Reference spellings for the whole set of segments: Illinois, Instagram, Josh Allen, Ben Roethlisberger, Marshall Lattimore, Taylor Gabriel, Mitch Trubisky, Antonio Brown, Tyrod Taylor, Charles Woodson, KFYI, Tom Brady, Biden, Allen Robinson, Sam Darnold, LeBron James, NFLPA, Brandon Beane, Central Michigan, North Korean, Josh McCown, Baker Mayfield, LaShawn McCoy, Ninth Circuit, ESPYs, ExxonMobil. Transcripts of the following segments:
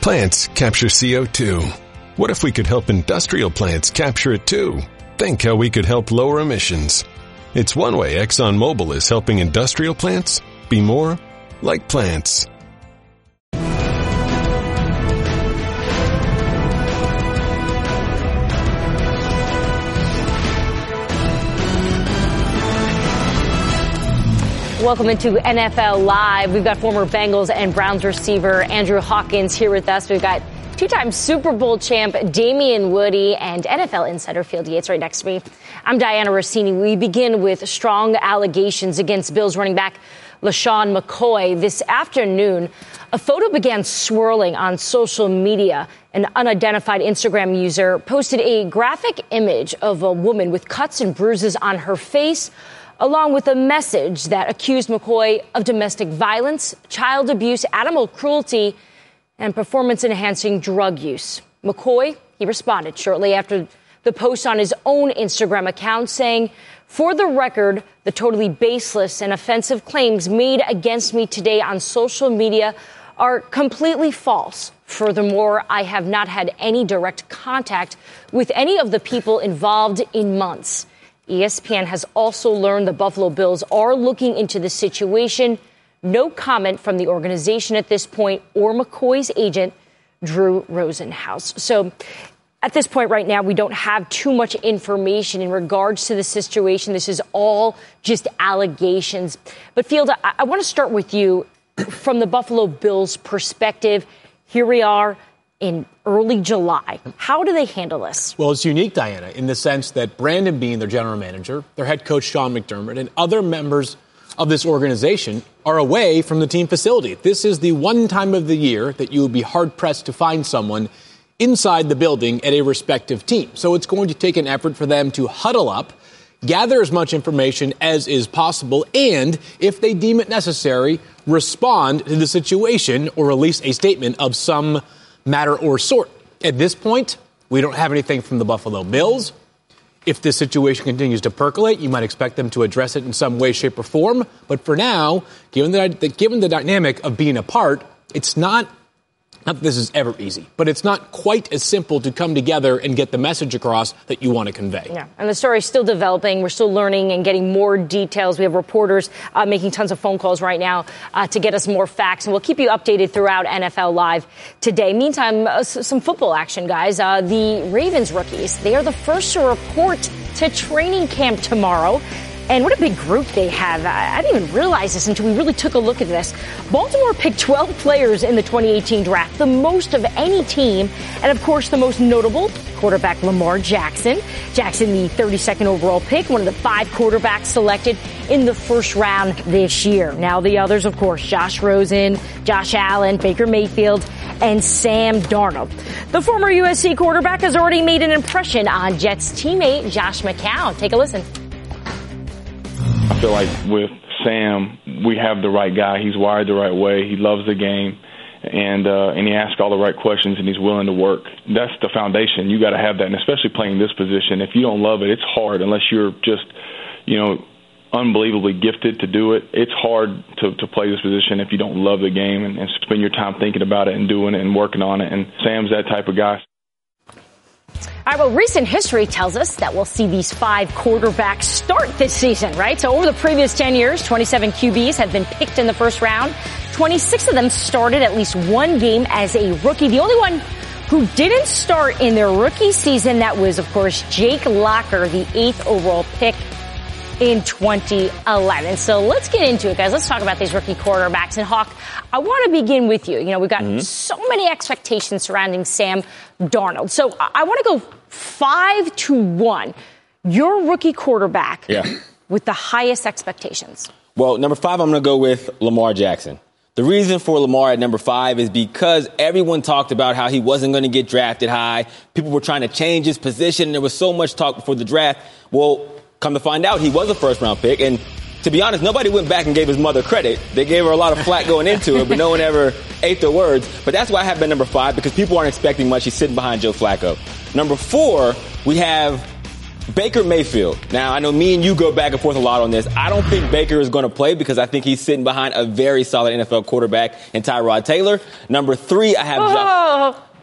Plants capture CO2. What if we could help industrial plants capture it too? Think how we could help lower emissions. It's one way ExxonMobil is helping industrial plants be more like plants. Welcome into NFL Live. We've got former Bengals and Browns receiver Andrew Hawkins here with us. We've got two-time Super Bowl champ Damian Woody and NFL insider Field Yates right next to me. I'm Diana Rossini. We begin with strong allegations against Bills running back LaShawn McCoy. This afternoon, a photo began swirling on social media. An unidentified Instagram user posted a graphic image of a woman with cuts and bruises on her face, along with a message that accused McCoy of domestic violence, child abuse, animal cruelty, and performance-enhancing drug use. McCoy, he responded shortly after the post on his own Instagram account, saying, "For the record, the totally baseless and offensive claims made against me today on social media are completely false. Furthermore, I have not had any direct contact with any of the people involved in months. ESPN has also learned the Buffalo Bills are looking into the situation. No comment from the organization at this point or McCoy's agent, Drew Rosenhaus." So at this point right now, we don't have too much information in regards to the situation. This is all just allegations. But Field, I want to start with you from the Buffalo Bills perspective. Here we are in early July. How do they handle this? Well, it's unique, Diana, in the sense that Brandon Beane, their general manager, their head coach, Sean McDermott, and other members of this organization are away from the team facility. This is the one time of the year that you would be hard-pressed to find someone inside the building at a respective team. So it's going to take an effort for them to huddle up, gather as much information as is possible, and, if they deem it necessary, respond to the situation or release a statement of some matter or sort. At this point, we don't have anything from the Buffalo Bills. If this situation continues to percolate, you might expect them to address it in some way, shape, or form. But for now, given the dynamic of being apart, it's not that this is ever easy, but it's not quite as simple to come together and get the message across that you want to convey. Yeah, and the story's still developing. We're still learning and getting more details. We have reporters making tons of phone calls right now to get us more facts, and we'll keep you updated throughout NFL Live today. Meantime, some football action, guys. The Ravens rookies, they are the first to report to training camp tomorrow. And what a big group they have. I didn't even realize this until we really took a look at this. Baltimore picked 12 players in the 2018 draft, the most of any team. And, of course, the most notable, quarterback Lamar Jackson. Jackson, the 32nd overall pick, one of the five quarterbacks selected in the first round this year. Now the others, of course, Josh Rosen, Josh Allen, Baker Mayfield, and Sam Darnold. The former USC quarterback has already made an impression on Jets teammate Josh McCown. Take a listen. I feel like with Sam, we have the right guy. He's wired the right way. He loves the game, and he asks all the right questions, and he's willing to work. That's the foundation. You got to have that, and especially playing this position. If you don't love it, it's hard unless you're just, unbelievably gifted to do it. It's hard to play this position if you don't love the game and spend your time thinking about it and doing it and working on it, and Sam's that type of guy. All right, well, recent history tells us that we'll see these five quarterbacks start this season, right? So over the previous 10 years, 27 QBs have been picked in the first round. 26 of them started at least one game as a rookie. The only one who didn't start in their rookie season, that was, of course, Jake Locker, the 8th overall pick in 2011. So let's get into it, guys. Let's talk about these rookie quarterbacks. And, Hawk, I want to begin with you. We've got so many expectations surrounding Sam Darnold. So I want to go 5-1. Your rookie quarterback with the highest expectations. Well, number 5, I'm going to go with Lamar Jackson. The reason for Lamar at number 5 is because everyone talked about how he wasn't going to get drafted high. People were trying to change his position, and there was so much talk before the draft. Well, come to find out, he was a first-round pick. And to be honest, nobody went back and gave his mother credit. They gave her a lot of flack going into it, but no one ever ate their words. But that's why I have been number 5, because people aren't expecting much. He's sitting behind Joe Flacco. Number 4, we have Baker Mayfield. Now, I know me and you go back and forth a lot on this. I don't think Baker is going to play because I think he's sitting behind a very solid NFL quarterback in Tyrod Taylor. Number three, I have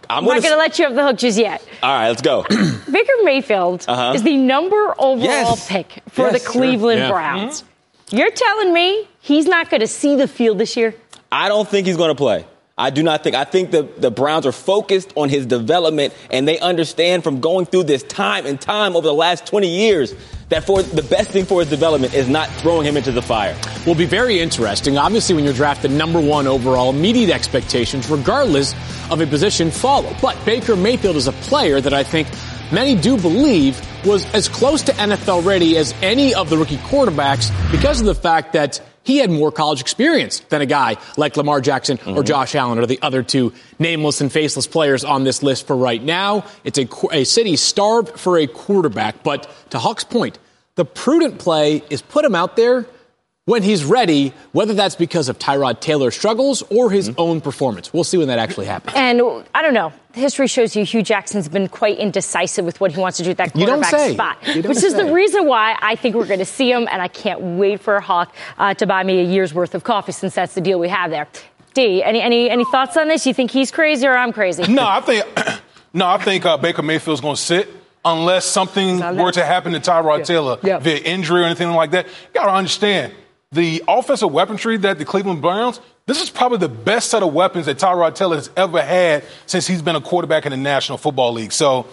I'm not going to let you off the hook just yet. All right, let's go. Baker Mayfield is the number overall pick for the Cleveland Browns. Mm-hmm. You're telling me he's not going to see the field this year? I don't think he's going to play. I do not think. I think the Browns are focused on his development, and they understand from going through this time and time over the last 20 years that for the best thing for his development is not throwing him into the fire. Will be very interesting. Obviously, when you're drafted number one overall, immediate expectations, regardless of a position, follow. But Baker Mayfield is a player that I think many do believe was as close to NFL ready as any of the rookie quarterbacks because of the fact that he had more college experience than a guy like Lamar Jackson or Josh Allen or the other two nameless and faceless players on this list for right now. It's a city starved for a quarterback. But to Huck's point, the prudent play is put him out there when he's ready, whether that's because of Tyrod Taylor's struggles or his own performance. We'll see when that actually happens. And I don't know. History shows you Hugh Jackson's been quite indecisive with what he wants to do at that quarterback spot, which is the reason why I think we're going to see him, and I can't wait for Hawk to buy me a year's worth of coffee since that's the deal we have there. D, any thoughts on this? You think he's crazy or I'm crazy? No, I think Baker Mayfield's going to sit. Unless something were to happen to Tyrod Taylor via injury or anything like that. You got to understand, the offensive weaponry that the Cleveland Browns, this is probably the best set of weapons that Tyrod Taylor has ever had since he's been a quarterback in the National Football League. So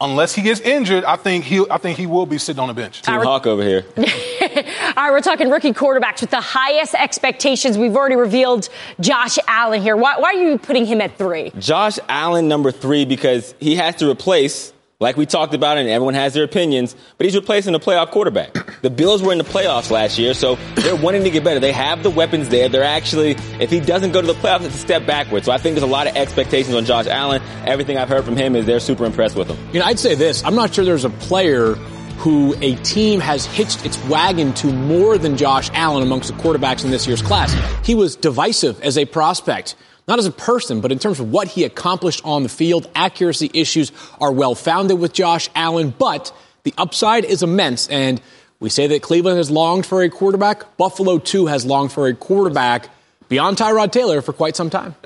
unless he gets injured, I think he will be sitting on the bench. Team Hawk over here. All right, we're talking rookie quarterbacks with the highest expectations. We've already revealed Josh Allen here. Why are you putting him at three? Josh Allen, number three, because he has to replace... Like we talked about, and everyone has their opinions, but he's replacing a playoff quarterback. The Bills were in the playoffs last year, so they're wanting to get better. They have the weapons there. They're actually, if he doesn't go to the playoffs, it's a step backwards. So I think there's a lot of expectations on Josh Allen. Everything I've heard from him is they're super impressed with him. You know, I'd say this. I'm not sure there's a player who a team has hitched its wagon to more than Josh Allen amongst the quarterbacks in this year's class. He was divisive as a prospect. Not as a person, but in terms of what he accomplished on the field. Accuracy issues are well-founded with Josh Allen, but the upside is immense. And we say that Cleveland has longed for a quarterback. Buffalo, too, has longed for a quarterback beyond Tyrod Taylor for quite some time.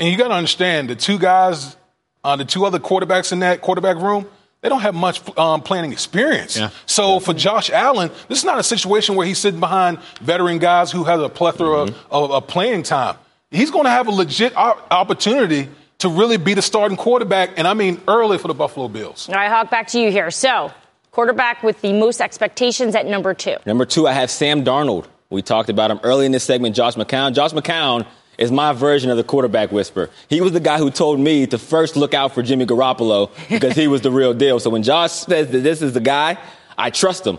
And you got to understand, the two other quarterbacks in that quarterback room, they don't have much planning experience. Yeah. So for Josh Allen, this is not a situation where he's sitting behind veteran guys who have a plethora of playing time. He's going to have a legit opportunity to really be the starting quarterback, and I mean early for the Buffalo Bills. All right, Hawk, back to you here. So, quarterback with the most expectations at number two. Number two, I have Sam Darnold. We talked about him early in this segment, Josh McCown. Josh McCown is my version of the quarterback whisperer. He was the guy who told me to first look out for Jimmy Garoppolo because he was the real deal. So when Josh says that this is the guy, I trust him.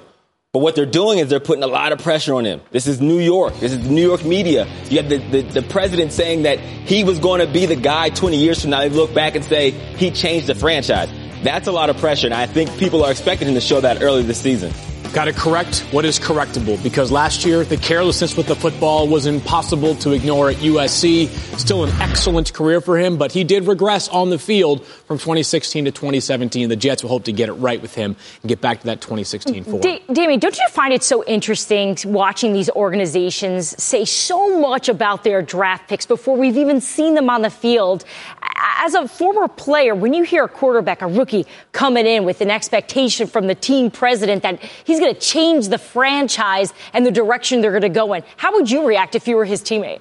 But what they're doing is they're putting a lot of pressure on him. This is New York. This is the New York media. You have the president saying that he was going to be the guy 20 years from now. They look back and say he changed the franchise. That's a lot of pressure, and I think people are expecting him to show that early this season. Got to correct what is correctable, because last year the carelessness with the football was impossible to ignore at USC. Still an excellent career for him, but he did regress on the field from 2016 to 2017. The Jets will hope to get it right with him and get back to that 2016 form. Damien, don't you find it so interesting watching these organizations say so much about their draft picks before we've even seen them on the field? As a former player, when you hear a quarterback, a rookie, coming in with an expectation from the team president that he's going to change the franchise and the direction they're going to go in, how would you react if you were his teammate?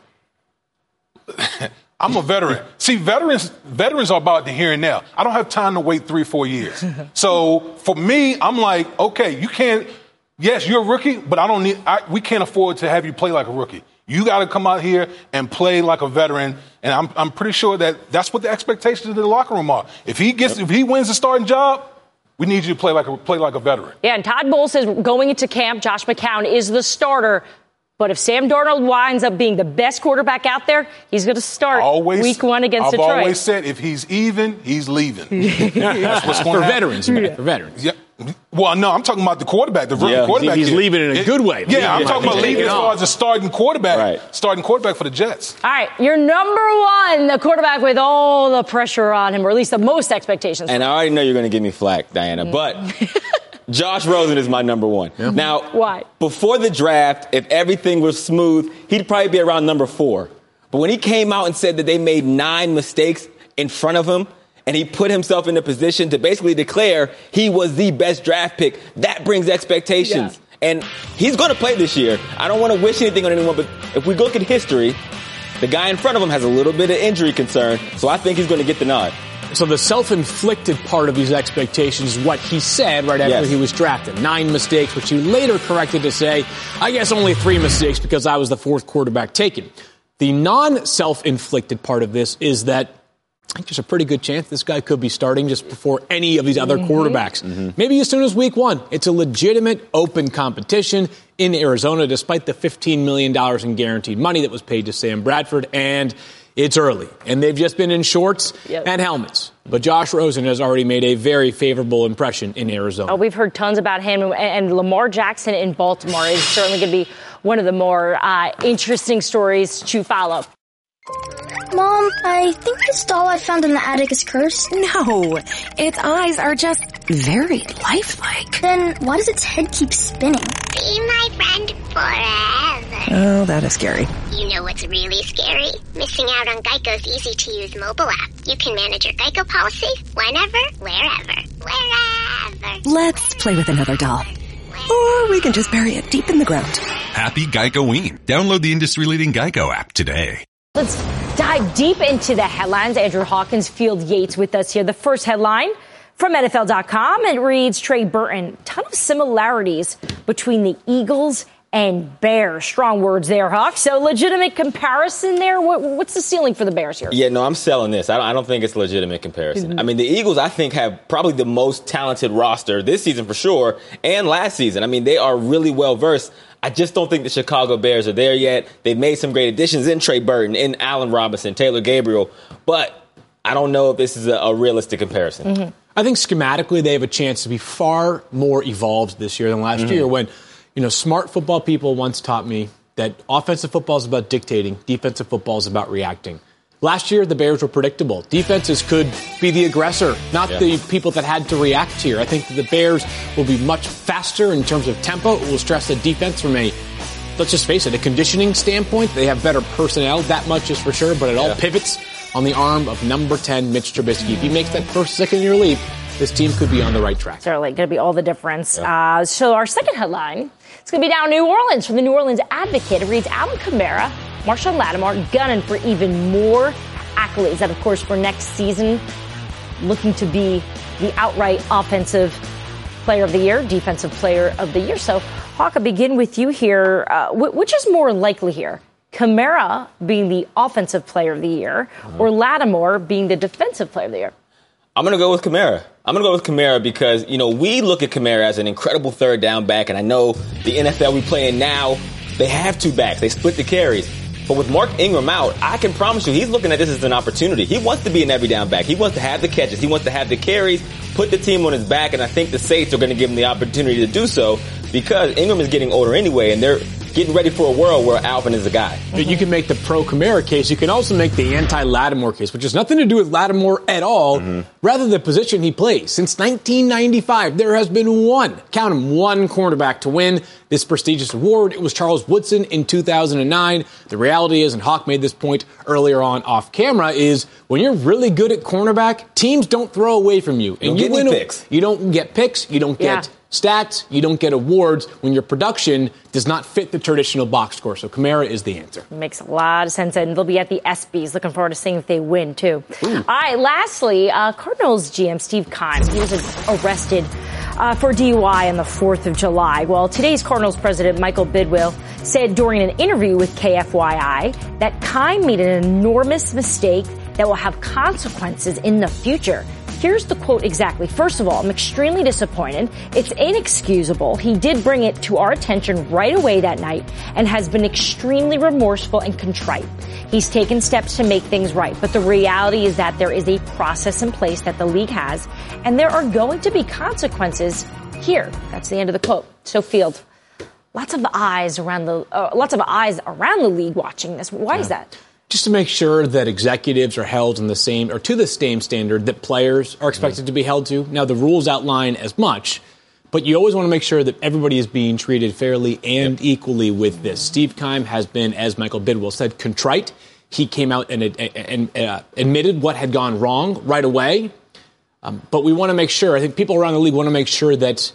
I'm a veteran. See, veterans are about the here and now. I don't have time to wait 3-4 years. So for me, I'm like, okay, you can't. Yes, you're a rookie, but we can't afford to have you play like a rookie. You got to come out here and play like a veteran, and I'm pretty sure that's what the expectations of the locker room are. If he wins the starting job, we need you to play like a veteran. Yeah, and Todd Bowles says going into camp, Josh McCown is the starter. But if Sam Darnold winds up being the best quarterback out there, he's going to start week one against Detroit. I've always said if he's even, he's leaving. That's what's going on. For veterans. Yeah. Well, no, I'm talking about the quarterback, the rookie quarterback. He's leaving in a good way. I'm talking about leaving as far as the starting quarterback. Right. Starting quarterback for the Jets. All right, you're number one, the quarterback with all the pressure on him, or at least the most expectations. And I already know you're going to give me flack, Diana, but Josh Rosen is my number one. Yeah. Now, why? Before the draft, if everything was smooth, he'd probably be around number 4. But when he came out and said that they made 9 mistakes in front of him, and he put himself in a position to basically declare he was the best draft pick, that brings expectations. Yeah. And he's going to play this year. I don't want to wish anything on anyone, but if we look at history, the guy in front of him has a little bit of injury concern, so I think he's going to get the nod. So the self-inflicted part of these expectations is what he said right after he was drafted. 9 mistakes, which he later corrected to say, I guess only 3 mistakes because I was the 4th quarterback taken. The non-self-inflicted part of this is that I think there's a pretty good chance this guy could be starting just before any of these other quarterbacks. Mm-hmm. Maybe as soon as week 1. It's a legitimate open competition in Arizona, despite the $15 million in guaranteed money that was paid to Sam Bradford. And it's early. And they've just been in shorts and helmets. But Josh Rosen has already made a very favorable impression in Arizona. Oh, we've heard tons about him. And Lamar Jackson in Baltimore is certainly going to be one of the more interesting stories to follow. Mom, I think this doll I found in the attic is cursed. No, its eyes are just very lifelike. Then why does its head keep spinning? Be my friend forever. Oh, that is scary. You know what's really scary? Missing out on Geico's easy-to-use mobile app. You can manage your Geico policy whenever, wherever, wherever. Let's play with another doll. Or we can just bury it deep in the ground. Happy Geico-ween. Download the industry-leading Geico app today. Let's dive deep into the headlines. Andrew Hawkins, Field Yates with us here. The first headline from NFL.com, it reads, Trey Burton, ton of similarities between the Eagles and Bears. Strong words there, Hawk. So legitimate comparison there. What's the ceiling for the Bears here? Yeah, no, I'm selling this. I don't think it's a legitimate comparison. Mm-hmm. I mean, the Eagles, I think, have probably the most talented roster this season for sure and last season. I mean, they are really well-versed. I just don't think the Chicago Bears are there yet. They've made some great additions in Trey Burton, in Allen Robinson, Taylor Gabriel, but I don't know if this is a realistic comparison. Mm-hmm. I think schematically they have a chance to be far more evolved this year than last year when, you know, smart football people once taught me that offensive football is about dictating, defensive football is about reacting. Last year, the Bears were predictable. Defenses could be the aggressor, not the people that had to react here. I think that the Bears will be much faster in terms of tempo. It will stress the defense from a, let's just face it, a conditioning standpoint. They have better personnel. That much is for sure, but it all pivots on the arm of number 10, Mitch Trubisky. If he makes that first second-year leap, this team could be on the right track. Certainly going to be all the difference. Yeah. So our second headline, it's going to be down New Orleans from the New Orleans Advocate. It reads, Alvin Kamara, Marshall Lattimore gunning for even more accolades. That, of course, for next season, looking to be the outright offensive player of the year, defensive player of the year. So, Hawk, I'll begin with you here. Which is more likely here? Kamara being the offensive player of the year or Lattimore being the defensive player of the year? I'm going to go with Kamara. I'm going to go with Kamara because, you know, we look at Kamara as an incredible third down back, and I know the NFL we play in now, they have 2 backs. They split the carries. But with Mark Ingram out, I can promise you he's looking at this as an opportunity. He wants to be an every down back. He wants to have the catches. He wants to have the carries, put the team on his back, and I think the Saints are going to give him the opportunity to do so because Ingram is getting older anyway, and they're getting ready for a world where Alvin is the guy. But you can make the pro-Kamara case. You can also make the anti-Lattimore case, which has nothing to do with Lattimore at all, rather the position he plays. Since 1995, there has been one, count him, one cornerback to win this prestigious award. It was Charles Woodson in 2009. The reality is, and Hawk made this point earlier on off camera, is when you're really good at cornerback, teams don't throw away from you. And you win picks. You don't get picks. You don't get stats. You don't get awards when your production does not fit the traditional box score. So Kamara is the answer. Makes a lot of sense. And they'll be at the ESPYs. Looking forward to seeing if they win, too. Ooh. All right. Lastly, Cardinals GM Steve Keim. He was arrested for DUI on the 4th of July. Well, today's Cardinals president, Michael Bidwell, said during an interview with KFYI that Keim made an enormous mistake that will have consequences in the future. Here's the quote exactly. First of all, I'm extremely disappointed. It's inexcusable. He did bring it to our attention right away that night and has been extremely remorseful and contrite. He's taken steps to make things right, but the reality is that there is a process in place that the league has, and there are going to be consequences here. That's the end of the quote. So, Field, lots of eyes around the league watching this. Why is that? Just to make sure that executives are held in the same or to the same standard that players are expected to be held to. Now, the rules outline as much, But you always want to make sure that everybody is being treated fairly and equally with this. Steve Keim has been, as Michael Bidwell said, contrite. He came out and admitted what had gone wrong right away. But we want to make sure, I think people around the league want to make sure that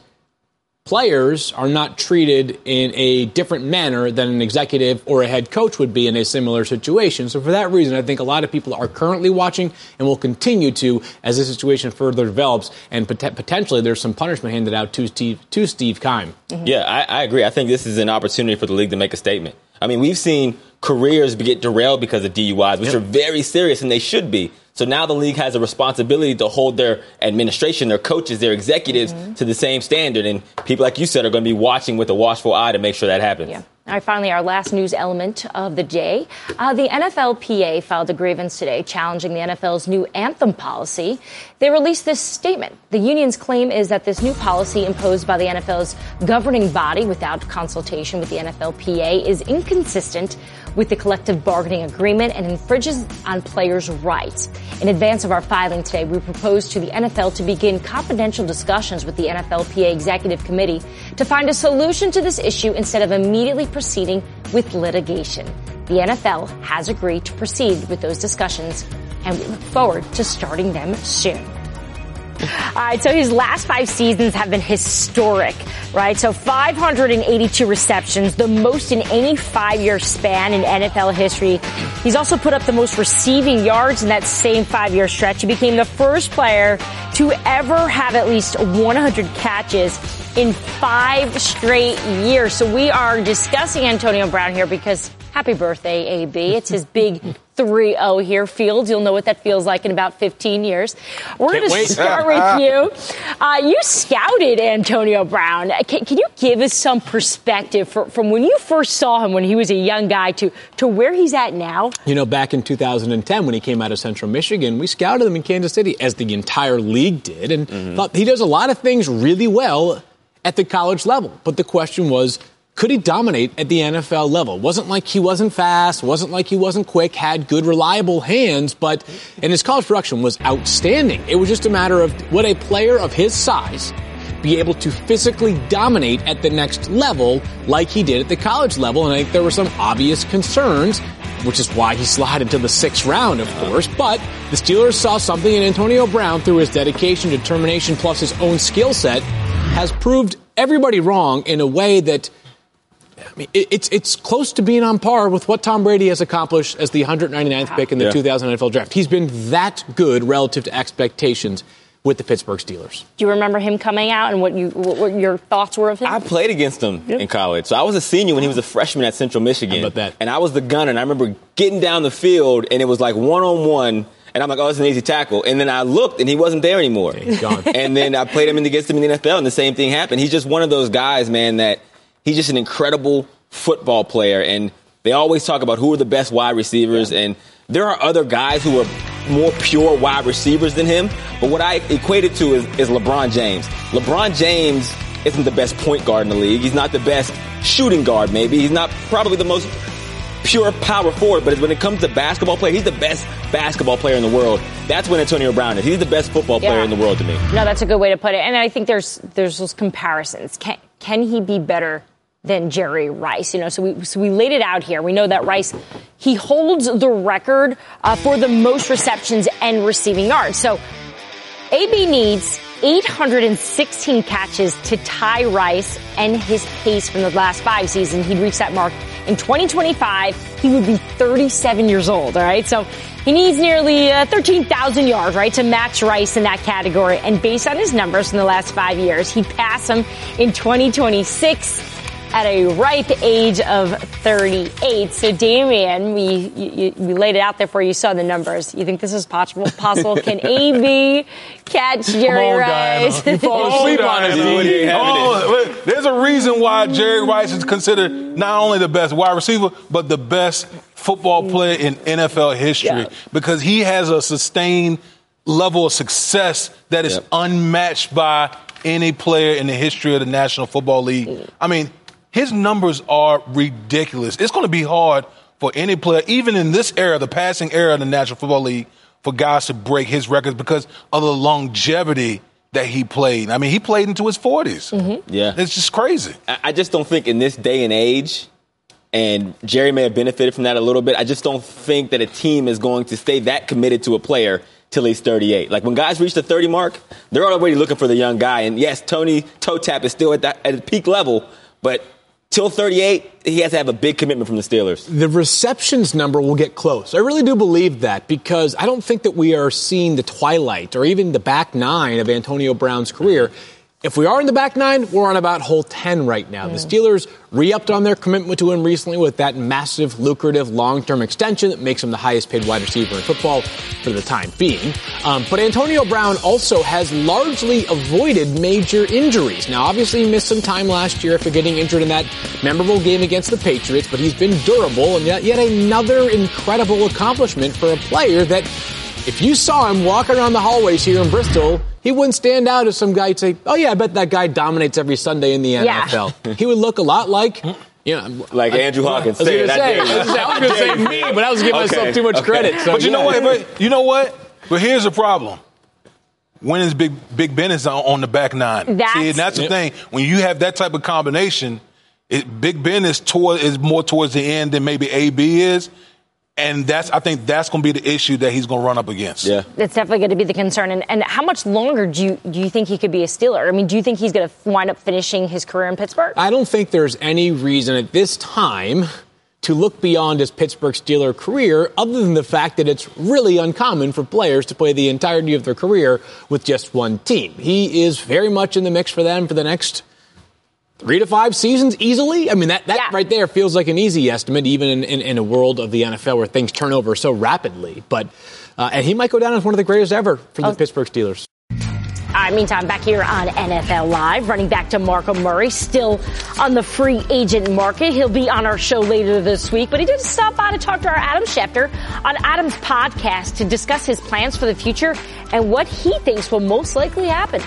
players are not treated in a different manner than an executive or a head coach would be in a similar situation. So for that reason, I think a lot of people are currently watching and will continue to as this situation further develops. And potentially there's some punishment handed out to Steve Keim. Mm-hmm. Yeah, I agree. I think this is an opportunity for the league to make a statement. I mean, we've seen careers get derailed because of DUIs, which are very serious, and they should be. So now the league has a responsibility to hold their administration, their coaches, their executives to the same standard. And people, like you said, are going to be watching with a watchful eye to make sure that happens. Yeah. All right, finally, our last news element of the day. The NFLPA filed a grievance today challenging the NFL's new anthem policy. They released this statement. The union's claim is that this new policy imposed by the NFL's governing body without consultation with the NFLPA is inconsistent with the collective bargaining agreement and infringes on players' rights. In advance of our filing today, we proposed to the NFL to begin confidential discussions with the NFLPA Executive Committee to find a solution to this issue instead of immediately proceeding with litigation. The NFL has agreed to proceed with those discussions, and we look forward to starting them soon. All right, so his last five seasons have been historic, right? So 582 receptions, the most in any five-year span in NFL history. He's also put up the most receiving yards in that same five-year stretch. He became the first player to ever have at least 100 catches in five straight years. So we are discussing Antonio Brown here because happy birthday, AB. It's his big 3-0 here, Fields. You'll know what that feels like in about 15 years. We're going to start with you. You scouted Antonio Brown. Can you give us some perspective from when you first saw him when he was a young guy to where he's at now? You know, back in 2010 when he came out of Central Michigan, we scouted him in Kansas City, as the entire league did, and thought he does a lot of things really well at the college level. But the question was, could he dominate at the NFL level? Wasn't like he wasn't fast, wasn't like he wasn't quick, had good, reliable hands, and his college production was outstanding. It was just a matter of would a player of his size be able to physically dominate at the next level like he did at the college level? And I think there were some obvious concerns, which is why he slided to the 6th round, of course. But the Steelers saw something in Antonio Brown through his dedication, determination, plus his own skill set, has proved everybody wrong in a way that, I mean, it's close to being on par with what Tom Brady has accomplished as the 199th pick in the 2000 NFL draft. He's been that good relative to expectations with the Pittsburgh Steelers. Do you remember him coming out and what your thoughts were of him? I played against him in college. So I was a senior when he was a freshman at Central Michigan. How about that? And I was the gunner. And I remember getting down the field, and it was like one-on-one. And I'm like, oh, it's an easy tackle. And then I looked, and he wasn't there anymore. He's gone. And then I played him against him in the NFL, and the same thing happened. He's just one of those guys, man, that he's just an incredible football player. And they always talk about who are the best wide receivers. Yeah. And there are other guys who are more pure wide receivers than him. But what I equate it to is LeBron James. LeBron James isn't the best point guard in the league. He's not the best shooting guard, maybe. He's not probably the most pure power forward, but when it comes to basketball player, he's the best basketball player in the world. That's what Antonio Brown is. He's the best football player in the world to me. No, that's a good way to put it. And I think there's those comparisons. Can he be better than Jerry Rice? You know, so we laid it out here. We know that Rice, he holds the record for the most receptions and receiving yards. So AB needs 816 catches to tie Rice and his pace from the last five seasons. He'd reached that mark in 2025. He would be 37 years old, all right? So he needs nearly 13,000 yards, right, to match Rice in that category. And based on his numbers from the last 5 years, he'd pass him in 2026. At a ripe age of 38. So, Damian, we laid it out there for you. You saw the numbers. You think this is possible? Can AB catch Jerry Rice? Diana. You fall asleep on us, dude. There's a reason why Jerry Rice is considered not only the best wide receiver, but the best football player in NFL history because he has a sustained level of success that is unmatched by any player in the history of the National Football League. I mean, his numbers are ridiculous. It's going to be hard for any player, even in this era, the passing era of the National Football League, for guys to break his records because of the longevity that he played. I mean, he played into his 40s. Mm-hmm. Yeah. It's just crazy. I just don't think in this day and age, and Jerry may have benefited from that a little bit, I just don't think that a team is going to stay that committed to a player till he's 38. Like, when guys reach the 30 mark, they're already looking for the young guy. And, yes, Tony Totap is still at the peak level, but till 38, he has to have a big commitment from the Steelers. The receptions number will get close. I really do believe that, because I don't think that we are seeing the twilight or even the back nine of Antonio Brown's career. If we are in the back nine, we're on about hole 10 right now. Yeah. The Steelers re-upped on their commitment to him recently with that massive, lucrative, long-term extension that makes him the highest-paid wide receiver in football for the time being. But Antonio Brown also has largely avoided major injuries. Now, obviously, he missed some time last year after getting injured in that memorable game against the Patriots, but he's been durable, and yet another incredible accomplishment for a player that, if you saw him walking around the hallways here in Bristol, he wouldn't stand out as some guy you'd say, oh, yeah, I bet that guy dominates every Sunday in the NFL. Yeah. He would look a lot like... Yeah, like Andrew Hawkins. I was going to say me, but I was giving myself too much credit. So, but you know what? But here's the problem. When is Big Ben is on the back nine? See, and that's the thing. When you have that type of combination, Big Ben is more towards the end than maybe AB is. And I think that's going to be the issue that he's going to run up against. Yeah, that's definitely going to be the concern. And how much longer do you think he could be a Steeler? I mean, do you think he's going to wind up finishing his career in Pittsburgh? I don't think there's any reason at this time to look beyond his Pittsburgh Steeler career, other than the fact that it's really uncommon for players to play the entirety of their career with just one team. He is very much in the mix for them for the next 3 to 5 seasons easily? I mean, that right there feels like an easy estimate, even in a world of the NFL where things turn over so rapidly. But and he might go down as one of the greatest ever for the Pittsburgh Steelers. All right, meantime, back here on NFL Live, running back to DeMarco Murray, still on the free agent market. He'll be on our show later this week, but he did stop by to talk to our Adam Schefter on Adam's podcast to discuss his plans for the future and what he thinks will most likely happen.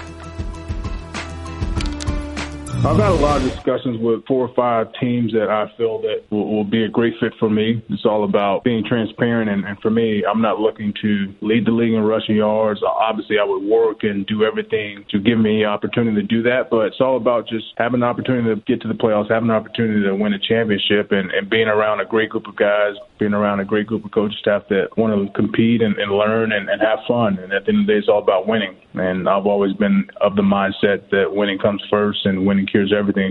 I've had a lot of discussions with 4 or 5 teams that I feel that will be a great fit for me. It's all about being transparent. And for me, I'm not looking to lead the league in rushing yards. Obviously, I would work and do everything to give me an opportunity to do that. But it's all about just having an opportunity to get to the playoffs, having an opportunity to win a championship, and being around a great group of guys, being around a great group of coaching staff that want to compete and learn and have fun. And at the end of the day, it's all about winning. And I've always been of the mindset that winning comes first and winning cures everything.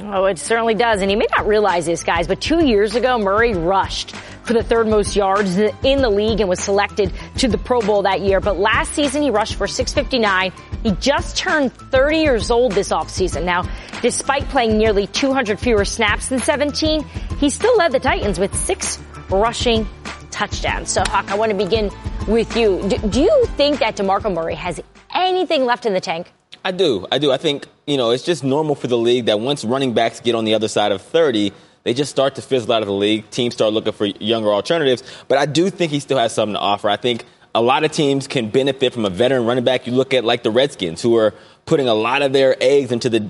Oh, it certainly does. And you may not realize this, guys, but 2 years ago, Murray rushed for the third most yards in the league and was selected to the Pro Bowl that year. But last season, he rushed for 659. He just turned 30 years old this offseason. Now, despite playing nearly 200 fewer snaps than 17, he still led the Titans with 6 rushing touchdowns. So, Hawk, I want to begin with you. Do you think that DeMarco Murray has anything left in the tank? I do. I think, it's just normal for the league that once running backs get on the other side of 30, they just start to fizzle out of the league. Teams start looking for younger alternatives. But I do think he still has something to offer. I think a lot of teams can benefit from a veteran running back. You look at, like, the Redskins, who are putting a lot of their eggs into the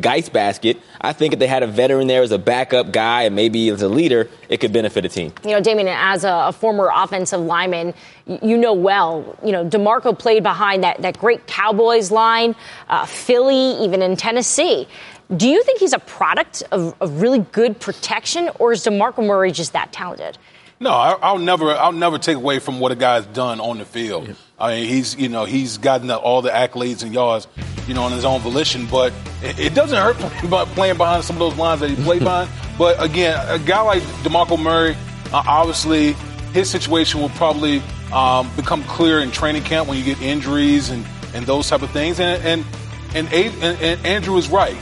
Geist basket. I think if they had a veteran there as a backup guy and maybe as a leader, it could benefit a team. Damien, as a former offensive lineman, DeMarco played behind that great Cowboys line, Philly, even in Tennessee. Do you think he's a product of really good protection, or is DeMarco Murray just that talented? No, I'll never take away from what a guy's done on the field. Yeah. I mean, he's gotten all the accolades and yards, on his own volition. But it doesn't hurt playing behind some of those lines that he played behind. But again, a guy like DeMarco Murray, obviously, his situation will probably become clear in training camp when you get injuries and those type of things. And Andrew is right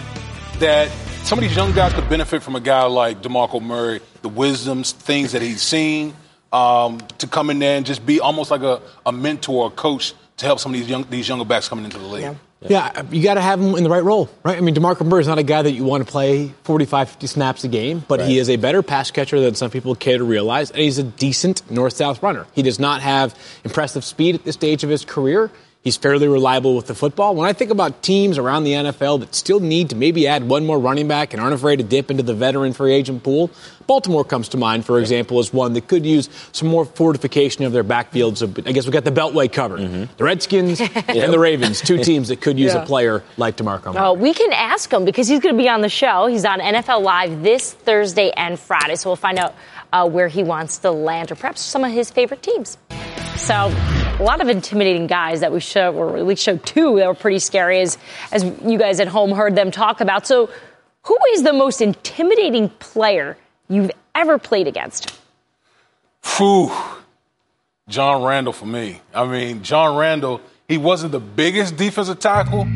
that some of these young guys could benefit from a guy like DeMarco Murray, the wisdoms, things that he's seen, to come in there and just be almost like a mentor or coach to help some of these younger backs coming into the league. Yeah, you got to have him in the right role, right? I mean, DeMarco Murray is not a guy that you want to play 45, 50 snaps a game, but he is a better pass catcher than some people care to realize, and he's a decent north-south runner. He does not have impressive speed at this stage of his career. He's fairly reliable with the football. When I think about teams around the NFL that still need to maybe add one more running back and aren't afraid to dip into the veteran free agent pool, Baltimore comes to mind, for example, as one that could use some more fortification of their backfields. I guess we've got the Beltway covered. Mm-hmm. The Redskins and the Ravens, two teams that could use a player like DeMarco Murray. We can ask him because he's going to be on the show. He's on NFL Live this Thursday and Friday, so we'll find out where he wants to land or perhaps some of his favorite teams. So a lot of intimidating guys that we showed, or at least showed two that were pretty scary, as you guys at home heard them talk about. So who is the most intimidating player you've ever played against? Whew. John Randle for me. I mean, John Randle, he wasn't the biggest defensive tackle,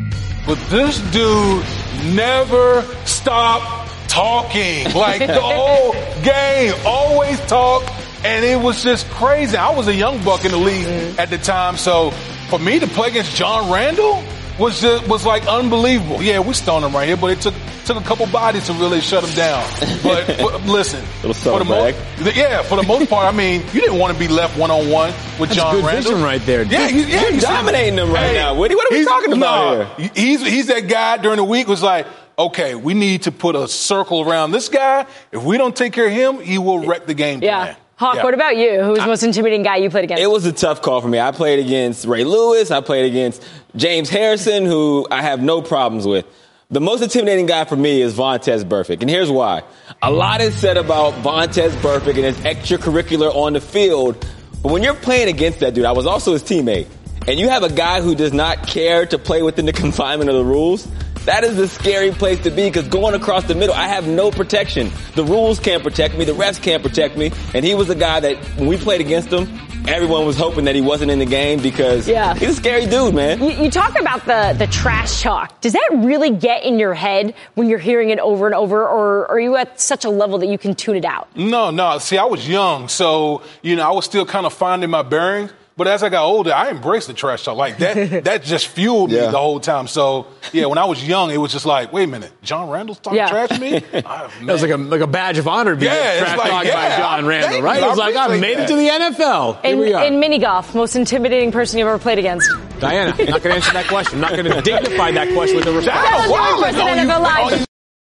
but this dude never stopped talking. Like the whole game, always talked. And it was just crazy. I was a young buck in the league at the time, so for me to play against John Randle was just like unbelievable. Yeah, we stoned him right here, but it took a couple bodies to really shut him down. But listen, for the most part, I mean, you didn't want to be left one-on-one with John Randle. That's good vision right there. Yeah, you're dominating him right now, Woody. What are we talking about here? He's that guy during the week was like, okay, we need to put a circle around this guy. If we don't take care of him, he will wreck the game plan. Hawk, what about you? Who was the most intimidating guy you played against? It was a tough call for me. I played against Ray Lewis. I played against James Harrison, who I have no problems with. The most intimidating guy for me is Vontaze Burfict, and here's why. A lot is said about Vontaze Burfict and his extracurricular on the field, but when you're playing against that dude, I was also his teammate, and you have a guy who does not care to play within the confinement of the rules, that is the scary place to be, because going across the middle, I have no protection. The rules can't protect me. The refs can't protect me. And he was the guy that, when we played against him, everyone was hoping that he wasn't in the game because he's a scary dude, man. You talk about the trash talk. Does that really get in your head when you're hearing it over and over, or are you at such a level that you can tune it out? No. See, I was young, so, I was still kind of finding my bearings. But as I got older, I embraced the trash talk. Like, that just fueled me the whole time. So, when I was young, it was just like, wait a minute, John Randle's talking trash to me? That was like a badge of honor being trash talked by John Randle, right? It was like, I made it to the NFL. Here we are. In mini golf, most intimidating person you've ever played against? Diana, I'm not going to answer that question. I'm not going to dignify that question with a response. That was wrong with NFL Live.